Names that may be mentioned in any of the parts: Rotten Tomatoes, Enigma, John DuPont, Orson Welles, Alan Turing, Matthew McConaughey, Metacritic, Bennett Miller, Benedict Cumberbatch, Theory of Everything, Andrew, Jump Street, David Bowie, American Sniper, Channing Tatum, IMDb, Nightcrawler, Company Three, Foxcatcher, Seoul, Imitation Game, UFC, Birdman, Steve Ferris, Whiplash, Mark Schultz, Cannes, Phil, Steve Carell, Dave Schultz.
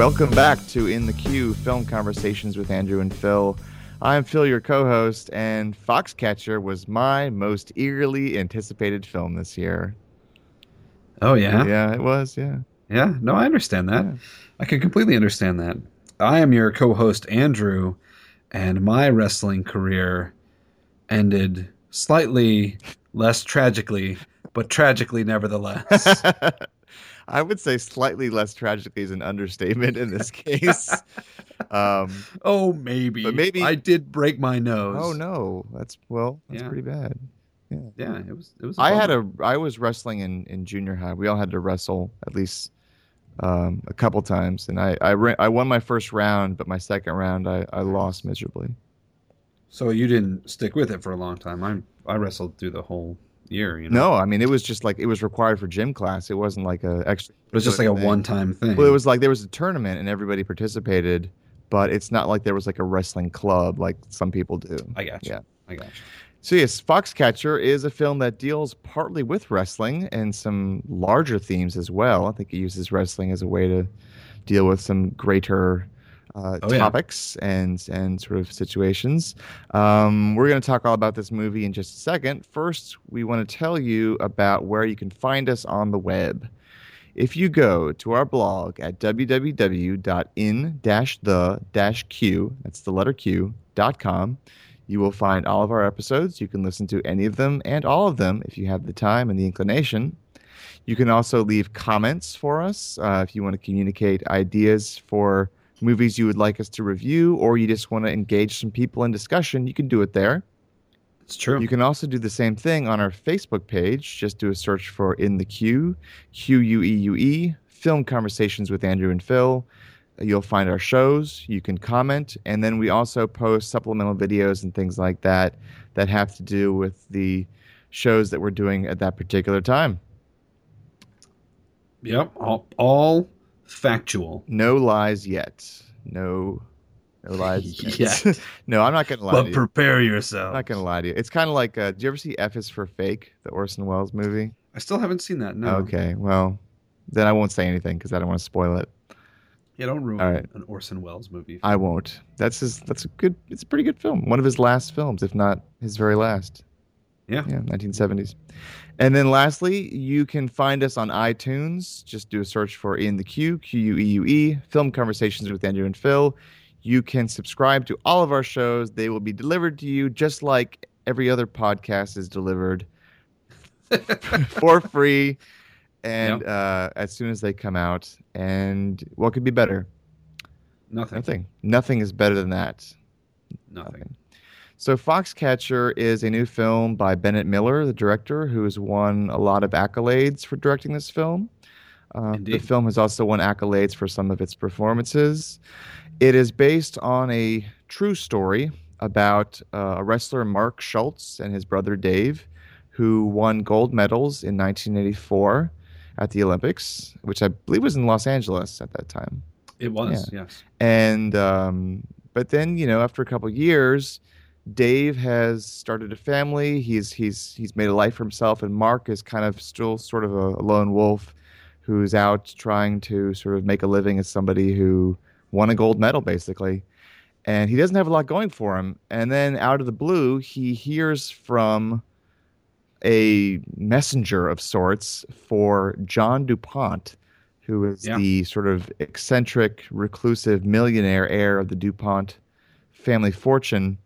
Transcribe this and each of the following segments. Welcome back to In the Queue, Film Conversations with Andrew and Phil. I'm Phil, your co-host, and Foxcatcher was my most eagerly anticipated film this year. Oh, yeah? Yeah, it was, yeah. Yeah, no, I understand that. Yeah. I can completely understand that. I am your co-host, Andrew, and my wrestling career ended slightly less tragically, but tragically nevertheless. I would say slightly less tragically is an understatement in this case. Maybe I did break my nose. Oh no, that's pretty bad. Yeah, it was. I was wrestling in junior high. We all had to wrestle at least a couple times, and I won my first round, but my second round I lost miserably. So you didn't stick with it for a long time. I wrestled through the whole year, you know? No, I mean, it was just like, it was required for gym class. It wasn't like a extra. It was just like a one-time thing. Well, it was like there was a tournament and everybody participated, but it's not like there was like a wrestling club like some people do. I got you. Yeah. I got you. So yes, Foxcatcher is a film that deals partly with wrestling and some larger themes as well. I think it uses wrestling as a way to deal with some greater topics and sort of situations. We're going to talk all about this movie in just a second. First, we want to tell you about where you can find us on the web. If you go to our blog at www.in-the-q, that's the letter q.com, you will find all of our episodes. You can listen to any of them and all of them if you have the time and the inclination. You can also leave comments for us if you want to communicate ideas for movies you would like us to review, or you just want to engage some people in discussion, you can do it there. It's true. You can also do the same thing on our Facebook page. Just do a search for In the Queue, Q-U-E-U-E, Film Conversations with Andrew and Phil. You'll find our shows. You can comment. And then we also post supplemental videos and things like that that have to do with the shows that we're doing at that particular time. Yep. All factual. No lies yet. No lies yet. No, I'm not going to lie to you. But prepare yourself. I'm not going to lie to you. It's kind of like, do you ever see F is for Fake, the Orson Welles movie? I still haven't seen that, no. Okay, well, then I won't say anything because I don't want to spoil it. Yeah, don't ruin an Orson Welles movie. I won't. It's a pretty good film. One of his last films, if not his very last. Yeah, 1970s. And then lastly, you can find us on iTunes. Just do a search for In the Queue, Q-U-E-U-E, Film Conversations with Andrew and Phil. You can subscribe to all of our shows. They will be delivered to you just like every other podcast is delivered for free and as soon as they come out. And what could be better? Nothing. Nothing is better than that. Nothing. So Foxcatcher is a new film by Bennett Miller, the director, who has won a lot of accolades for directing this film. The film has also won accolades for some of its performances. It is based on a true story about a wrestler, Mark Schultz, and his brother Dave, who won gold medals in 1984 at the Olympics, which I believe was in Los Angeles at that time. It was, yes. And but then, after a couple of years, Dave has started a family. He's made a life for himself, and Mark is kind of still sort of a lone wolf who's out trying to sort of make a living as somebody who won a gold medal, basically. And he doesn't have a lot going for him. And then out of the blue, he hears from a messenger of sorts for John DuPont, who is the sort of eccentric, reclusive millionaire heir of the DuPont family fortune.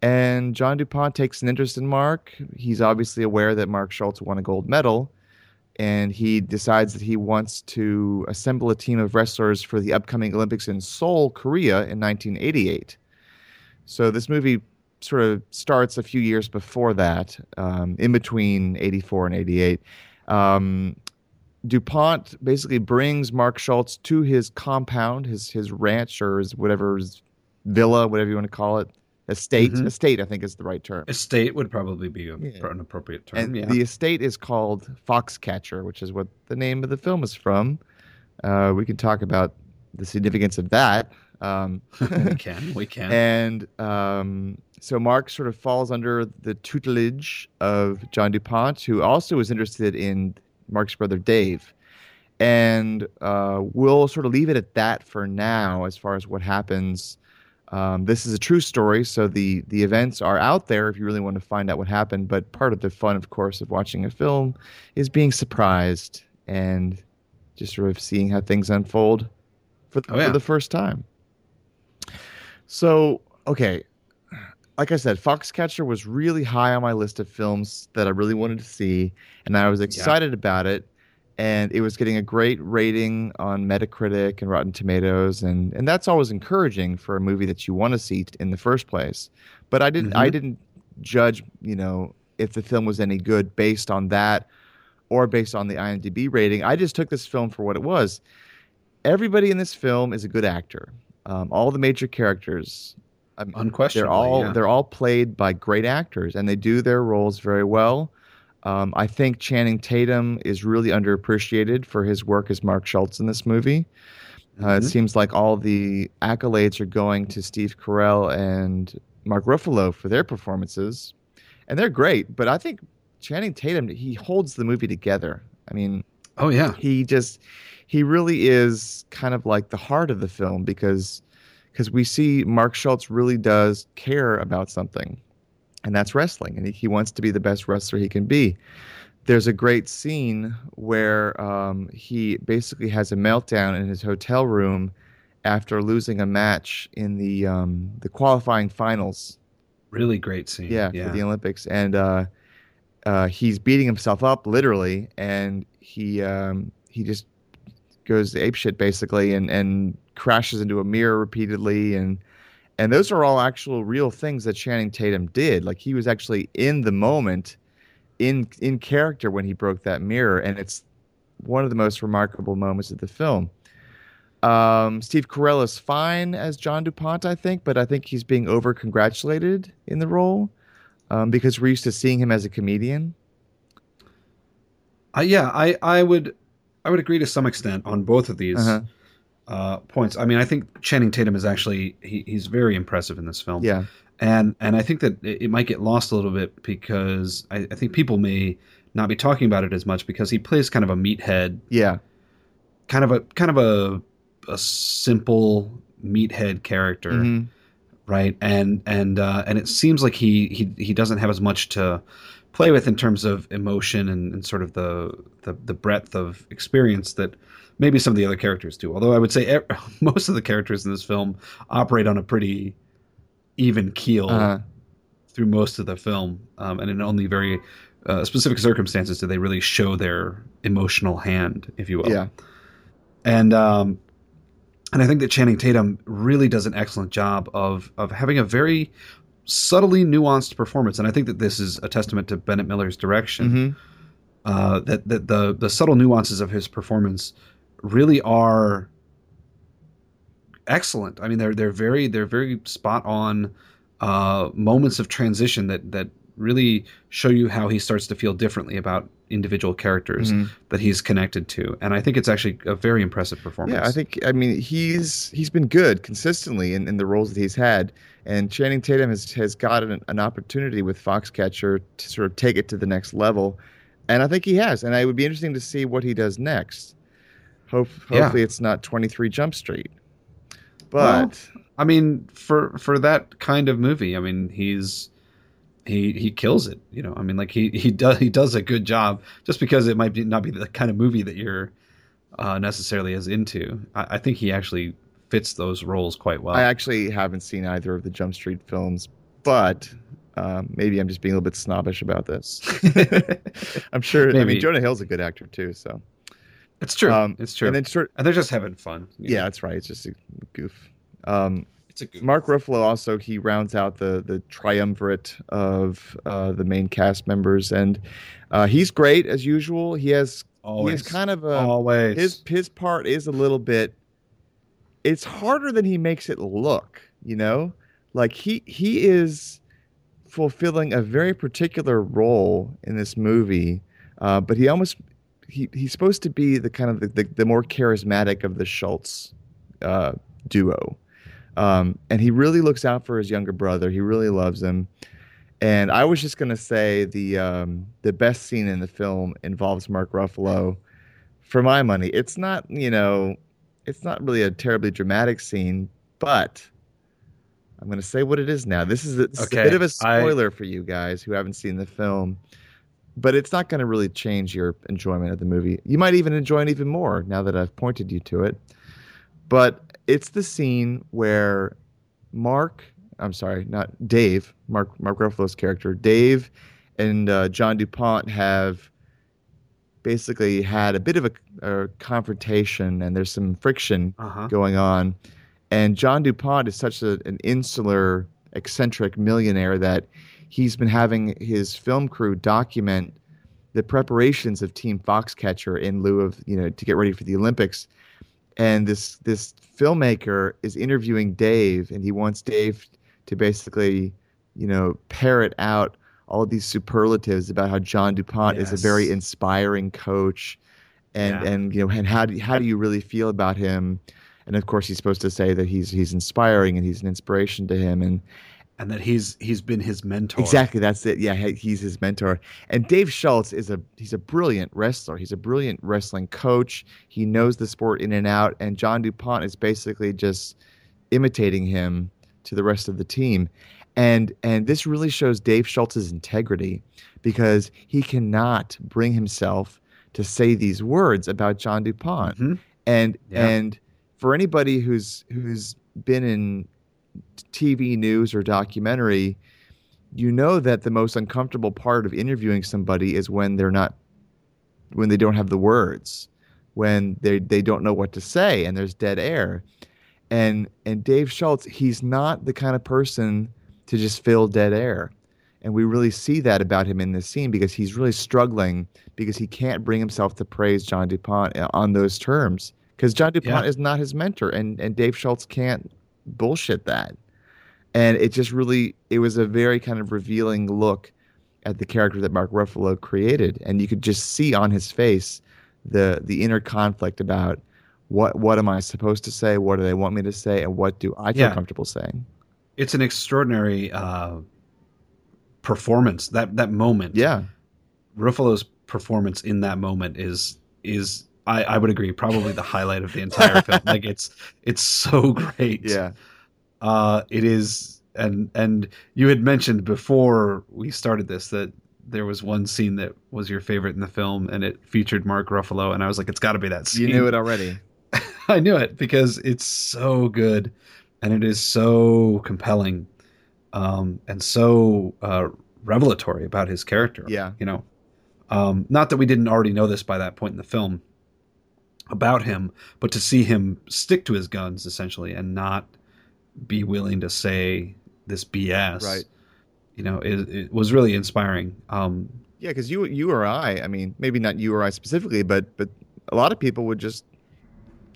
And John DuPont takes an interest in Mark. He's obviously aware that Mark Schultz won a gold medal, and he decides that he wants to assemble a team of wrestlers for the upcoming Olympics in Seoul, Korea in 1988. So this movie sort of starts a few years before that, in between 84 and 88. DuPont basically brings Mark Schultz to his compound, his ranch or his whatever, his villa, whatever you want to call it. Estate, mm-hmm. Estate, I think is the right term. Estate would probably be an appropriate term. And the estate is called Foxcatcher, which is what the name of the film is from. We can talk about the significance of that. We can. And so Mark sort of falls under the tutelage of John DuPont, who also is interested in Mark's brother Dave. And we'll sort of leave it at that for now as far as what happens. This is a true story, so the events are out there if you really want to find out what happened. But part of the fun, of course, of watching a film is being surprised and just sort of seeing how things unfold for the first time. So, okay, like I said, Foxcatcher was really high on my list of films that I really wanted to see, and I was excited about it. And it was getting a great rating on Metacritic and Rotten Tomatoes, and that's always encouraging for a movie that you want to see in the first place. But I didn't judge, if the film was any good based on that or based on the IMDb rating. I just took this film for what it was. Everybody in this film is a good actor. All the major characters, unquestionably, they're all played by great actors, and they do their roles very well. I think Channing Tatum is really underappreciated for his work as Mark Schultz in this movie. It seems like all the accolades are going to Steve Carell and Mark Ruffalo for their performances. And they're great, but I think Channing Tatum, he holds the movie together. I mean, he really is kind of like the heart of the film because we see Mark Schultz really does care about something. And that's wrestling, and he wants to be the best wrestler he can be. There's a great scene where he basically has a meltdown in his hotel room after losing a match in the qualifying finals. Really great scene. Yeah. For the Olympics. And he's beating himself up, literally, and he just goes apeshit, basically, and crashes into a mirror repeatedly, and those are all actual real things that Channing Tatum did. Like, he was actually in the moment, in character when he broke that mirror. And it's one of the most remarkable moments of the film. Steve Carell is fine as John DuPont, I think. But I think he's being over-congratulated in the role because we're used to seeing him as a comedian. I would agree to some extent on both of these. Uh-huh. Points. I mean, I think Channing Tatum is actually he's very impressive in this film. Yeah, and I think that it might get lost a little bit because I think people may not be talking about it as much because he plays kind of a meathead. Yeah, kind of a simple meathead character, right? And it seems like he doesn't have as much to play with in terms of emotion and sort of the breadth of experience that maybe some of the other characters do. Although I would say most of the characters in this film operate on a pretty even keel through most of the film. And in only very specific circumstances do they really show their emotional hand, if you will. Yeah. And I think that Channing Tatum really does an excellent job of having a very subtly nuanced performance. And I think that this is a testament to Bennett Miller's direction. Mm-hmm. That the subtle nuances of his performance really are excellent. I mean, they're very spot on moments of transition that really show you how he starts to feel differently about individual characters that he's connected to. And I think it's actually a very impressive performance. Yeah, I think, I mean, he's been good consistently in the roles that he's had. And Channing Tatum has got an opportunity with Foxcatcher to sort of take it to the next level. And I think he has. And it would be interesting to see what he does next. Hopefully it's not 23 Jump Street. But well, I mean, for that kind of movie, I mean, he kills it. You know, I mean, like he does a good job just because it might not be the kind of movie that you're necessarily as into. I think he actually fits those roles quite well. I actually haven't seen either of the Jump Street films, but maybe I'm just being a little bit snobbish about this. I'm sure. Maybe. I mean, Jonah Hill's a good actor too, so it's true. It's true. And they're just having fun. Yeah, that's right. It's just a goof. It's a goof. Mark Ruffalo also, he rounds out the triumvirate of the main cast members, and he's great as usual. He has kind of his part is a little bit. It's harder than he makes it look. You know, like he is fulfilling a very particular role in this movie, but he almost he's supposed to be the kind of the more charismatic of the Schultz duo, and he really looks out for his younger brother. He really loves him. And I was just gonna say the best scene in the film involves Mark Ruffalo for my money. It's not, you know, it's not really a terribly dramatic scene, but I'm going to say what it is now. This is a bit of a spoiler for you guys who haven't seen the film, but it's not going to really change your enjoyment of the movie. You might even enjoy it even more now that I've pointed you to it. But it's the scene where Mark Ruffalo's character, Dave, and John DuPont have basically had a bit of a confrontation, and there's some friction going on. And John DuPont is such an insular, eccentric millionaire that he's been having his film crew document the preparations of Team Foxcatcher in lieu of, you know, to get ready for the Olympics. And this filmmaker is interviewing Dave, and he wants Dave to basically, you know, parrot out all these superlatives about how John DuPont is a very inspiring coach, and you know, and how do you really feel about him? And of course, he's supposed to say that he's inspiring and he's an inspiration to him, and that he's been his mentor. Exactly, that's it. Yeah, he's his mentor. And Dave Schultz he's a brilliant wrestler. He's a brilliant wrestling coach. He knows the sport in and out. And John DuPont is basically just imitating him to the rest of the team. And this really shows Dave Schultz's integrity, because he cannot bring himself to say these words about John DuPont. Mm-hmm. And for anybody who's been in TV news or documentary, you know that the most uncomfortable part of interviewing somebody is when they don't have the words, when they don't know what to say and there's dead air. And Dave Schultz, he's not the kind of person to just fill dead air. And we really see that about him in this scene, because he's really struggling, because he can't bring himself to praise John DuPont on those terms, because John DuPont is not his mentor, and Dave Schultz can't bullshit that. And it just really, it was a very kind of revealing look at the character that Mark Ruffalo created, and you could just see on his face the inner conflict about what am I supposed to say, what do they want me to say, and what do I feel comfortable saying. It's an extraordinary performance. That moment, Ruffalo's performance in that moment is I would agree, probably the highlight of the entire film. Like it's so great. Yeah, it is. And you had mentioned before we started this that there was one scene that was your favorite in the film, and it featured Mark Ruffalo. And I was like, it's got to be that scene. You knew it already. I knew it, because it's so good, and it is so compelling, and so revelatory about his character. Yeah, you know, not that we didn't already know this by that point in the film about him, but to see him stick to his guns essentially and not be willing to say this BS, right? You know, it was really inspiring. Because you or I mean, maybe not you or I specifically, but a lot of people would just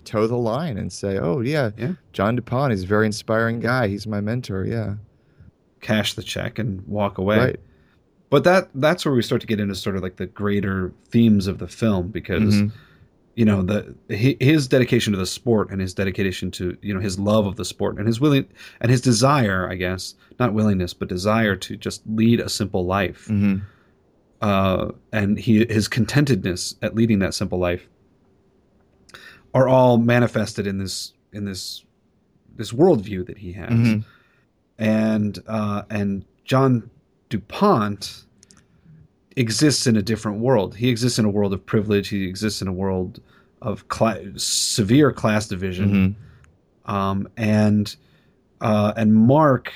toe the line and say, "Oh yeah, John DuPont is a very inspiring guy. He's my mentor." Yeah, cash the check and walk away. Right. But that's where we start to get into sort of like the greater themes of the film, because. Mm-hmm. You know, his dedication to the sport, and his dedication to, you know, his love of the sport, and his desire, I guess, not willingness, but desire to just lead a simple life, mm-hmm. And his contentedness at leading that simple life, are all manifested in this worldview that he has, mm-hmm. and John DuPont exists in a different world. He exists in a world of privilege. He exists in a world of severe class division. Mm-hmm. And Mark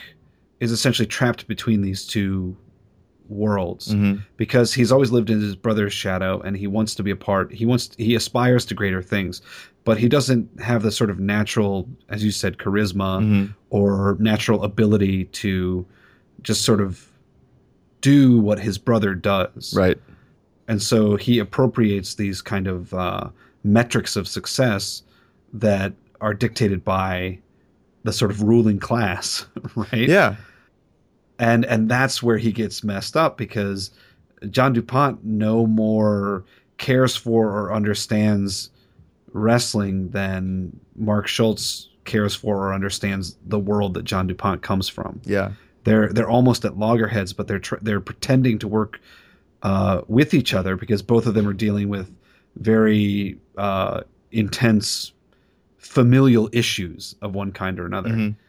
is essentially trapped between these two worlds, mm-hmm. because he's always lived in his brother's shadow, and he wants to be a part. He aspires to greater things, but he doesn't have the sort of natural, as you said, charisma, mm-hmm. or natural ability to just sort of do what his brother does. Right. And so he appropriates these kind of metrics of success that are dictated by the sort of ruling class, right? Yeah. And that's where he gets messed up, because John DuPont no more cares for or understands wrestling than Mark Schultz cares for or understands the world that John DuPont comes from. Yeah. They're almost at loggerheads, but they're pretending to work with each other, because both of them are dealing with very intense familial issues of one kind or another. Mm-hmm.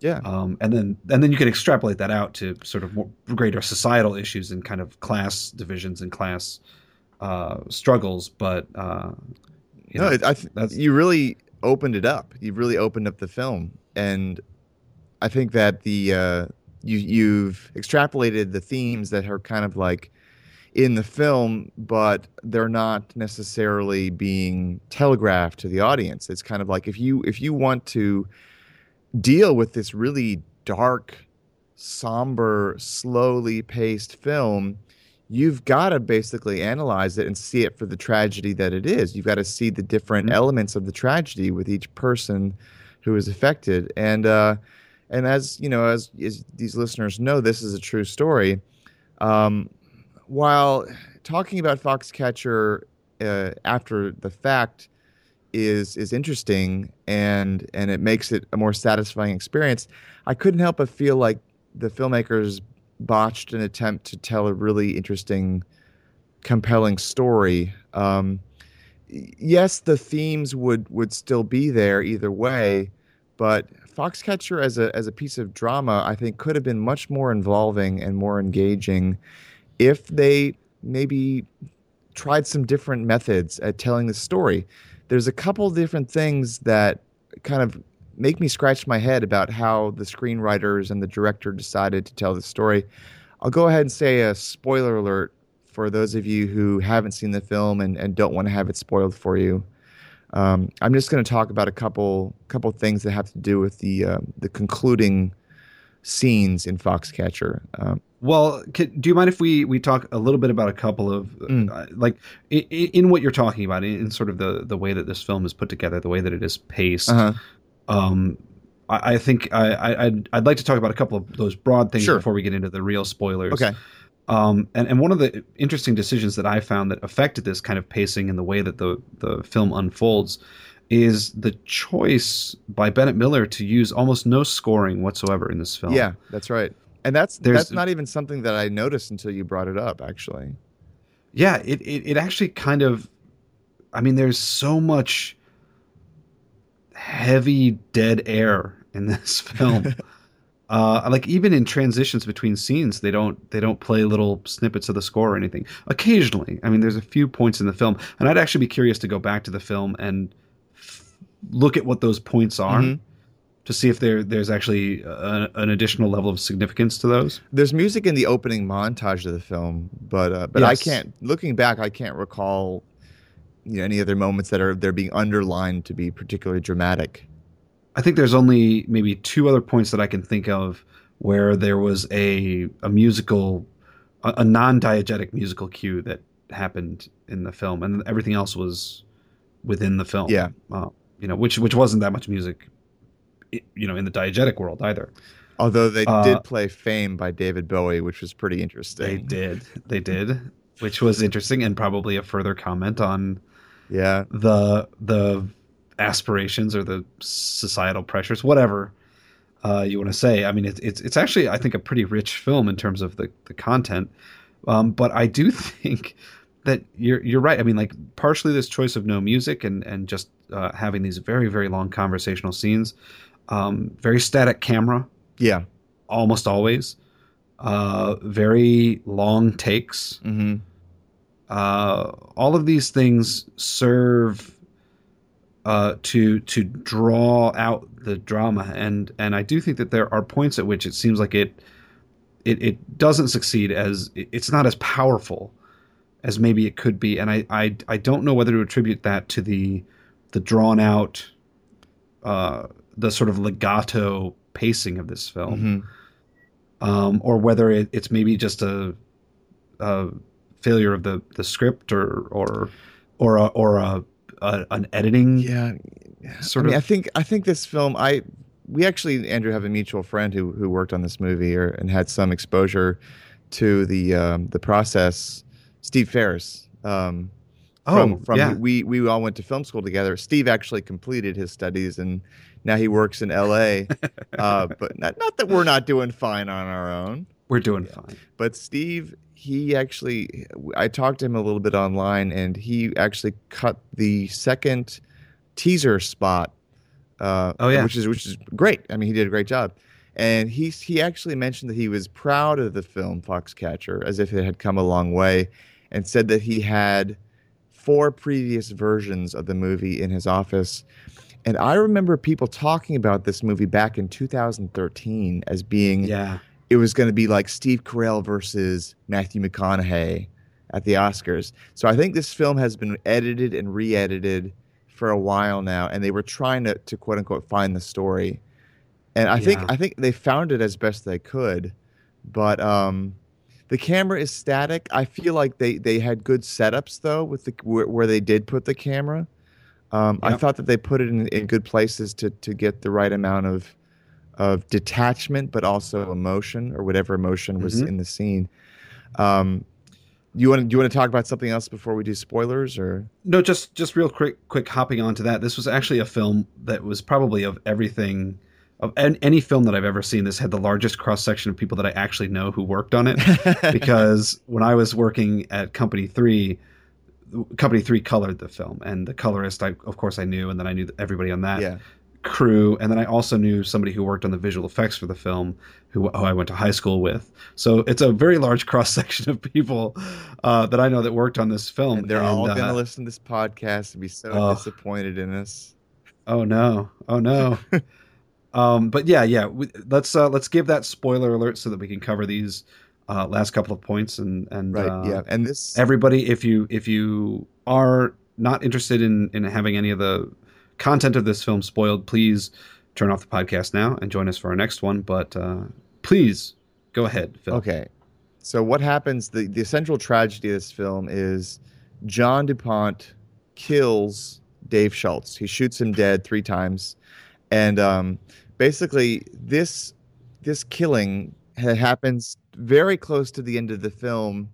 Yeah. And then you can extrapolate that out to sort of more greater societal issues and kind of class divisions and class struggles. But you really opened it up. You really opened up the film, and I think that the you've extrapolated the themes that are kind of like in the film, but they're not necessarily being telegraphed to the audience. It's kind of like if you want to deal with this really dark, somber, slowly paced film, you've got to basically analyze it and see it for the tragedy that it is. You've got to see the different mm-hmm. elements of the tragedy with each person who is affected. And as you know, as these listeners know, this is a true story. While talking about Foxcatcher after the fact is interesting and it makes it a more satisfying experience, I couldn't help but feel like the filmmakers botched an attempt to tell a really interesting, compelling story. Yes, the themes would still be there either way, but Foxcatcher as a piece of drama, I think, could have been much more involving and more engaging if they maybe tried some different methods at telling the story. There's a couple different things that kind of make me scratch my head about how the screenwriters and the director decided to tell the story. I'll go ahead and say a spoiler alert for those of you who haven't seen the film and don't want to have it spoiled for you. I'm just going to talk about a couple things that have to do with the concluding scenes in Foxcatcher. Do you mind if we talk a little bit about a couple of in what you're talking about, in sort of the way that this film is put together, the way that it is paced? Uh-huh. I think I'd like to talk about a couple of those broad things before we get into the real spoilers. Okay. And one of the interesting decisions that I found that affected this kind of pacing and the way that the film unfolds is the choice by Bennett Miller to use almost no scoring whatsoever in this film. Yeah, that's right. And that's not even something that I noticed until you brought it up, actually. Yeah, it actually kind of... I mean, there's so much heavy dead air in this film. Even in transitions between scenes, they don't play little snippets of the score or anything. Occasionally. I mean, there's a few points in the film. And I'd actually be curious to go back to the film and look at what those points are. Mm-hmm. To see if there's actually an additional level of significance to those. There's music in the opening montage of the film, but yes. Looking back, I can't recall any other moments that are being underlined to be particularly dramatic. I think there's only maybe two other points that I can think of where there was a musical, a non-diegetic musical cue that happened in the film, and everything else was within the film. Yeah, which wasn't that much music. In the diegetic world either. Although they did play Fame by David Bowie, which was pretty interesting. They did, which was interesting and probably a further comment on the aspirations or the societal pressures, whatever you want to say. I mean, it's actually, I think, a pretty rich film in terms of the content. But I do think that you're right. I mean, like, partially this choice of no music and just having these very, very long conversational scenes. Very static camera. Yeah. Almost always. Very long takes. Mm-hmm. All of these things serve to draw out the drama. And I do think that there are points at which it seems like it doesn't succeed as... It's not as powerful as maybe it could be. And I don't know whether to attribute that to the drawn out... the sort of legato pacing of this film, mm-hmm. Or whether it's maybe just a failure of the script or an editing sort of. I think this film. We actually, Andrew, have a mutual friend who worked on this movie and had some exposure to the process. Steve Ferris. We all went to film school together. Steve actually completed his studies and now he works in LA, but not that we're not doing fine on our own. We're doing fine. But Steve, he actually, I talked to him a little bit online, and he actually cut the second teaser spot. Which is great. I mean, he did a great job. And he actually mentioned that he was proud of the film Foxcatcher, as if it had come a long way, and said that he had 4 previous versions of the movie in his office. And I remember people talking about this movie back in 2013 as being, it was going to be like Steve Carell versus Matthew McConaughey at the Oscars. So I think this film has been edited and re-edited for a while now, and they were trying to quote unquote find the story. And I think they found it as best they could, but the camera is static. I feel like they had good setups though with where they did put the camera. I thought that they put it in good places to get the right amount of detachment, but also emotion, or whatever emotion was in the scene. Do you want to talk about something else before we do spoilers, or no? Just real quick hopping onto that. This was actually a film that was probably of everything. Of any film that I've ever seen, this had the largest cross-section of people that I actually know who worked on it. Because when I was working at Company Three colored the film. And the colorist, I knew, and then I knew everybody on that crew. And then I also knew somebody who worked on the visual effects for the film, who I went to high school with. So it's a very large cross-section of people that I know that worked on this film. And they're all going to listen to this podcast and be so disappointed in us. Oh, no. Let's give that spoiler alert so that we can cover these last couple of points and this, everybody, if you are not interested in having any of the content of this film spoiled, please turn off the podcast now and join us for our next one. But please go ahead, Phil. Okay. So what happens? The central tragedy of this film is John DuPont kills Dave Schultz. He shoots him dead 3 times. And basically, this killing that happens very close to the end of the film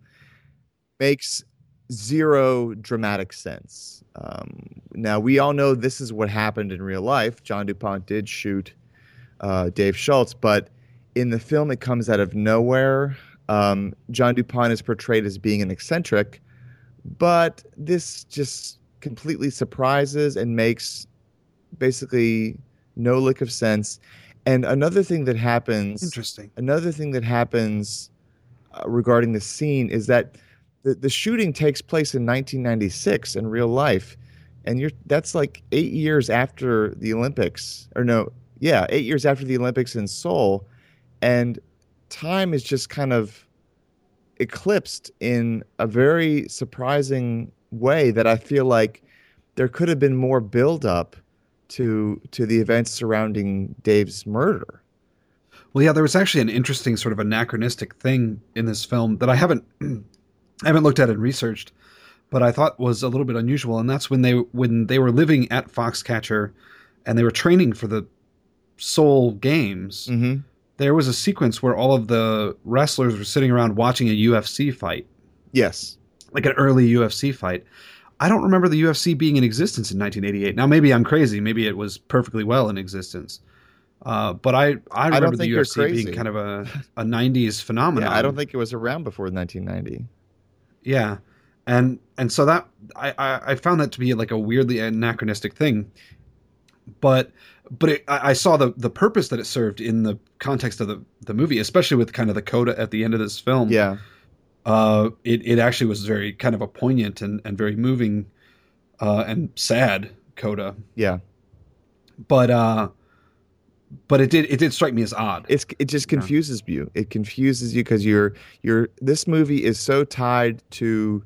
makes zero dramatic sense. Now, we all know this is what happened in real life. John DuPont did shoot Dave Schultz, but in the film, it comes out of nowhere. John DuPont is portrayed as being an eccentric, but this just completely surprises and makes basically no lick of sense. And another thing that happens regarding the scene is that the shooting takes place in 1996 in real life, and that's like 8 years after the Olympics, 8 years after the Olympics in Seoul, and time is just kind of eclipsed in a very surprising way that I feel like there could have been more buildup to the events surrounding Dave's murder. Well, yeah, there was actually an interesting sort of anachronistic thing in this film that I haven't looked at and researched, but I thought was a little bit unusual. And that's when they were living at Foxcatcher and they were training for the Seoul Games, there was a sequence where all of the wrestlers were sitting around watching a UFC fight. Yes. Like an early UFC fight. I don't remember the UFC being in existence in 1988. Now, maybe I'm crazy. Maybe it was perfectly well in existence. But I remember the UFC being kind of a 90s phenomenon. Yeah, I don't think it was around before 1990. Yeah. And so that I found that to be like a weirdly anachronistic thing. But I saw the purpose that it served in the context of the movie, especially with kind of the coda at the end of this film. Yeah. It actually was very kind of a poignant and very moving and sad coda. Yeah. But it did strike me as odd. It just confuses you. It confuses you because this movie is so tied to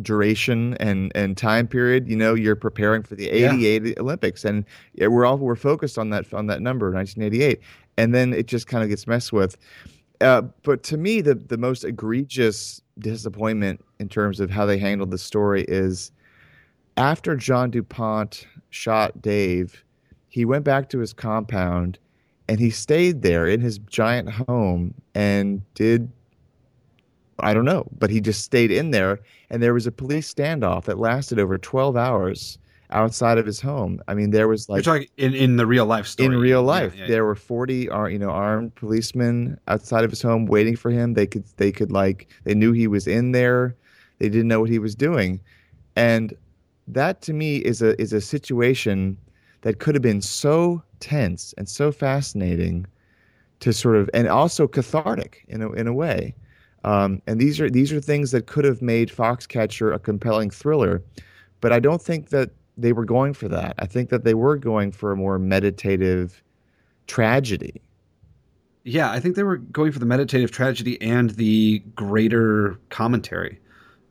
duration and time period. You know, you're preparing for the 88 Olympics, and we're focused on that number, 1988, and then it just kind of gets messed with. But to me, the most egregious disappointment in terms of how they handled the story is after John DuPont shot Dave, he went back to his compound and he stayed there in his giant home and but he just stayed in there. And there was a police standoff that lasted over 12 hours outside of his home. I mean, there was like... You're talking in the real life story. In real life. Yeah, yeah, there were 40 armed policemen outside of his home waiting for him. They knew he was in there. They didn't know what he was doing. And that to me is a situation that could have been so tense and so fascinating to sort of, and also cathartic in a way. And these are things that could have made Foxcatcher a compelling thriller, but I don't think that they were going for that. I think that they were going for a more meditative tragedy. Yeah, I think they were going for the meditative tragedy and the greater commentary.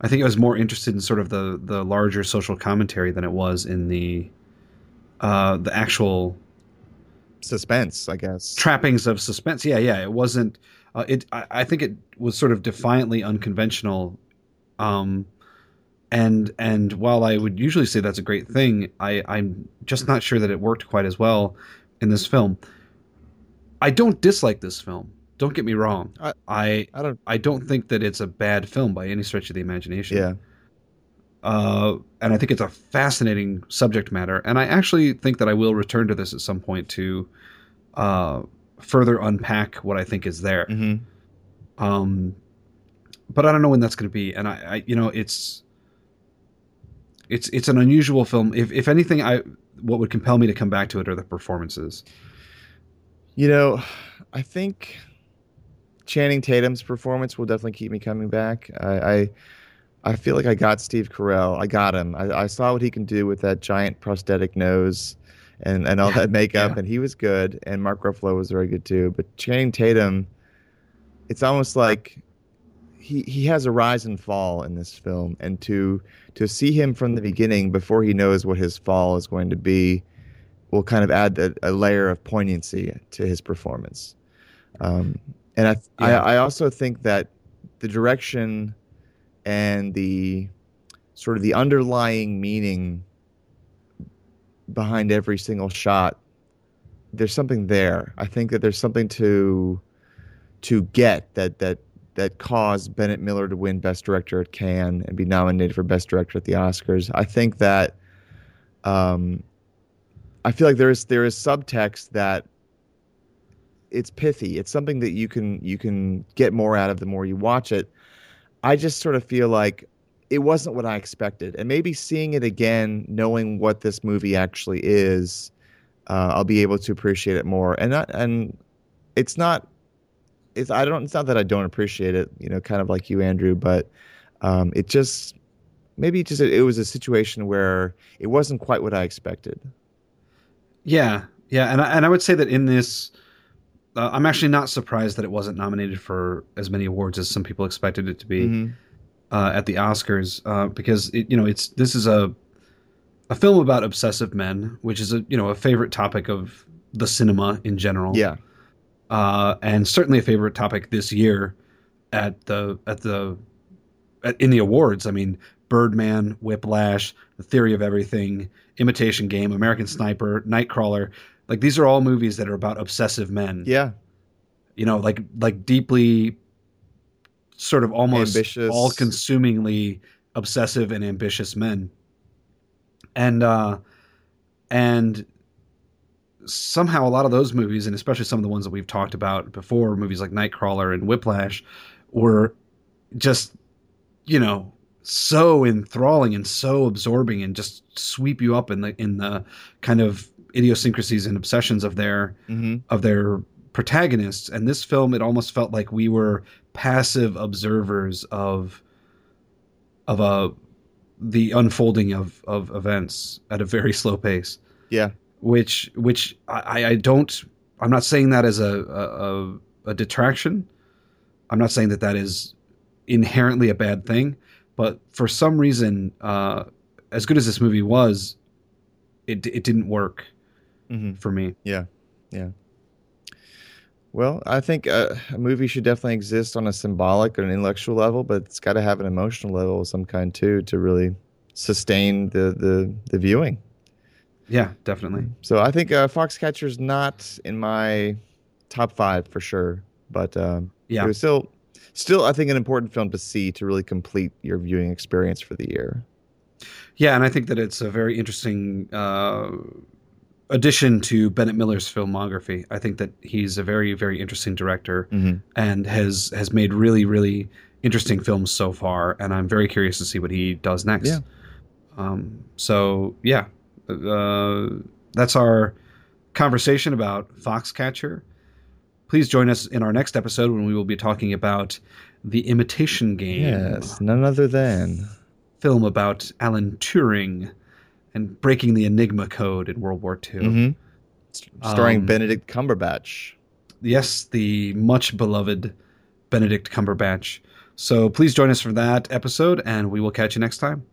I think I was more interested in sort of the larger social commentary than it was in the actual suspense, I guess. Trappings of suspense. Yeah, yeah. It wasn't. I think it was sort of defiantly unconventional, and while I would usually say that's a great thing, I'm just not sure that it worked quite as well in this film. I don't dislike this film. Don't get me wrong. I don't think that it's a bad film by any stretch of the imagination. Yeah. And I think it's a fascinating subject matter, and I actually think that I will return to this at some point to further unpack what I think is there. Mm-hmm. But I don't know when that's going to be. And it's an unusual film. If anything, what would compel me to come back to it are the performances. I think Channing Tatum's performance will definitely keep me coming back. I feel like I got Steve Carell. I got him. I saw what he can do with that giant prosthetic nose and all that makeup, yeah. And he was good, and Mark Ruffalo was very good too. But Channing Tatum, it's almost like he has a rise and fall in this film, and to see him from the beginning before he knows what his fall is going to be will kind of add a layer of poignancy to his performance. I also think that the direction and the sort of the underlying meaning behind every single shot, there's something there. I think that there's something to get that caused Bennett Miller to win Best Director at Cannes and be nominated for Best Director at the Oscars. I think that I feel like there is subtext that it's pithy. It's something that you can get more out of the more you watch it. I just sort of feel like it wasn't what I expected. And maybe seeing it again, knowing what this movie actually is, I'll be able to appreciate it more. It's not that I don't appreciate it, kind of like you, Andrew, but it was a situation where it wasn't quite what I expected. Yeah. Yeah. And I would say that in this, I'm actually not surprised that it wasn't nominated for as many awards as some people expected it to be. Mm-hmm. At the Oscars, because this is a film about obsessive men, which is a favorite topic of the cinema in general. Yeah, and certainly a favorite topic this year in the awards. I mean, Birdman, Whiplash, The Theory of Everything, Imitation Game, American Sniper, Nightcrawler. Like, these are all movies that are about obsessive men. Yeah, like deeply, sort of almost ambitious, all-consumingly obsessive and ambitious men. And somehow a lot of those movies, and especially some of the ones that we've talked about before, movies like Nightcrawler and Whiplash, were just, so enthralling and so absorbing and just sweep you up in the kind of idiosyncrasies and obsessions of their mm-hmm. of their protagonists. And this film, it almost felt like we were passive observers of the unfolding of events at a very slow pace. Yeah, which I don't. I'm not saying that as a detraction. I'm not saying that is inherently a bad thing. But for some reason, as good as this movie was, it didn't work mm-hmm. for me. Yeah, yeah. Well, I think a movie should definitely exist on a symbolic or an intellectual level, but it's got to have an emotional level of some kind too to really sustain the viewing. Yeah, definitely. So I think Foxcatcher's not in my top 5 for sure, but it was still I think an important film to see to really complete your viewing experience for the year. Yeah, and I think that it's a very interesting addition to Bennett Miller's filmography. I think that he's a very, very interesting director and has made really, really interesting films so far, and I'm very curious to see what he does next. Yeah. That's our conversation about Foxcatcher. Please join us in our next episode when we will be talking about The Imitation Game. Yes, none other than film about Alan Turing and breaking the Enigma code in World War II. Starring Benedict Cumberbatch. Yes, the much beloved Benedict Cumberbatch. So please join us for that episode, and we will catch you next time.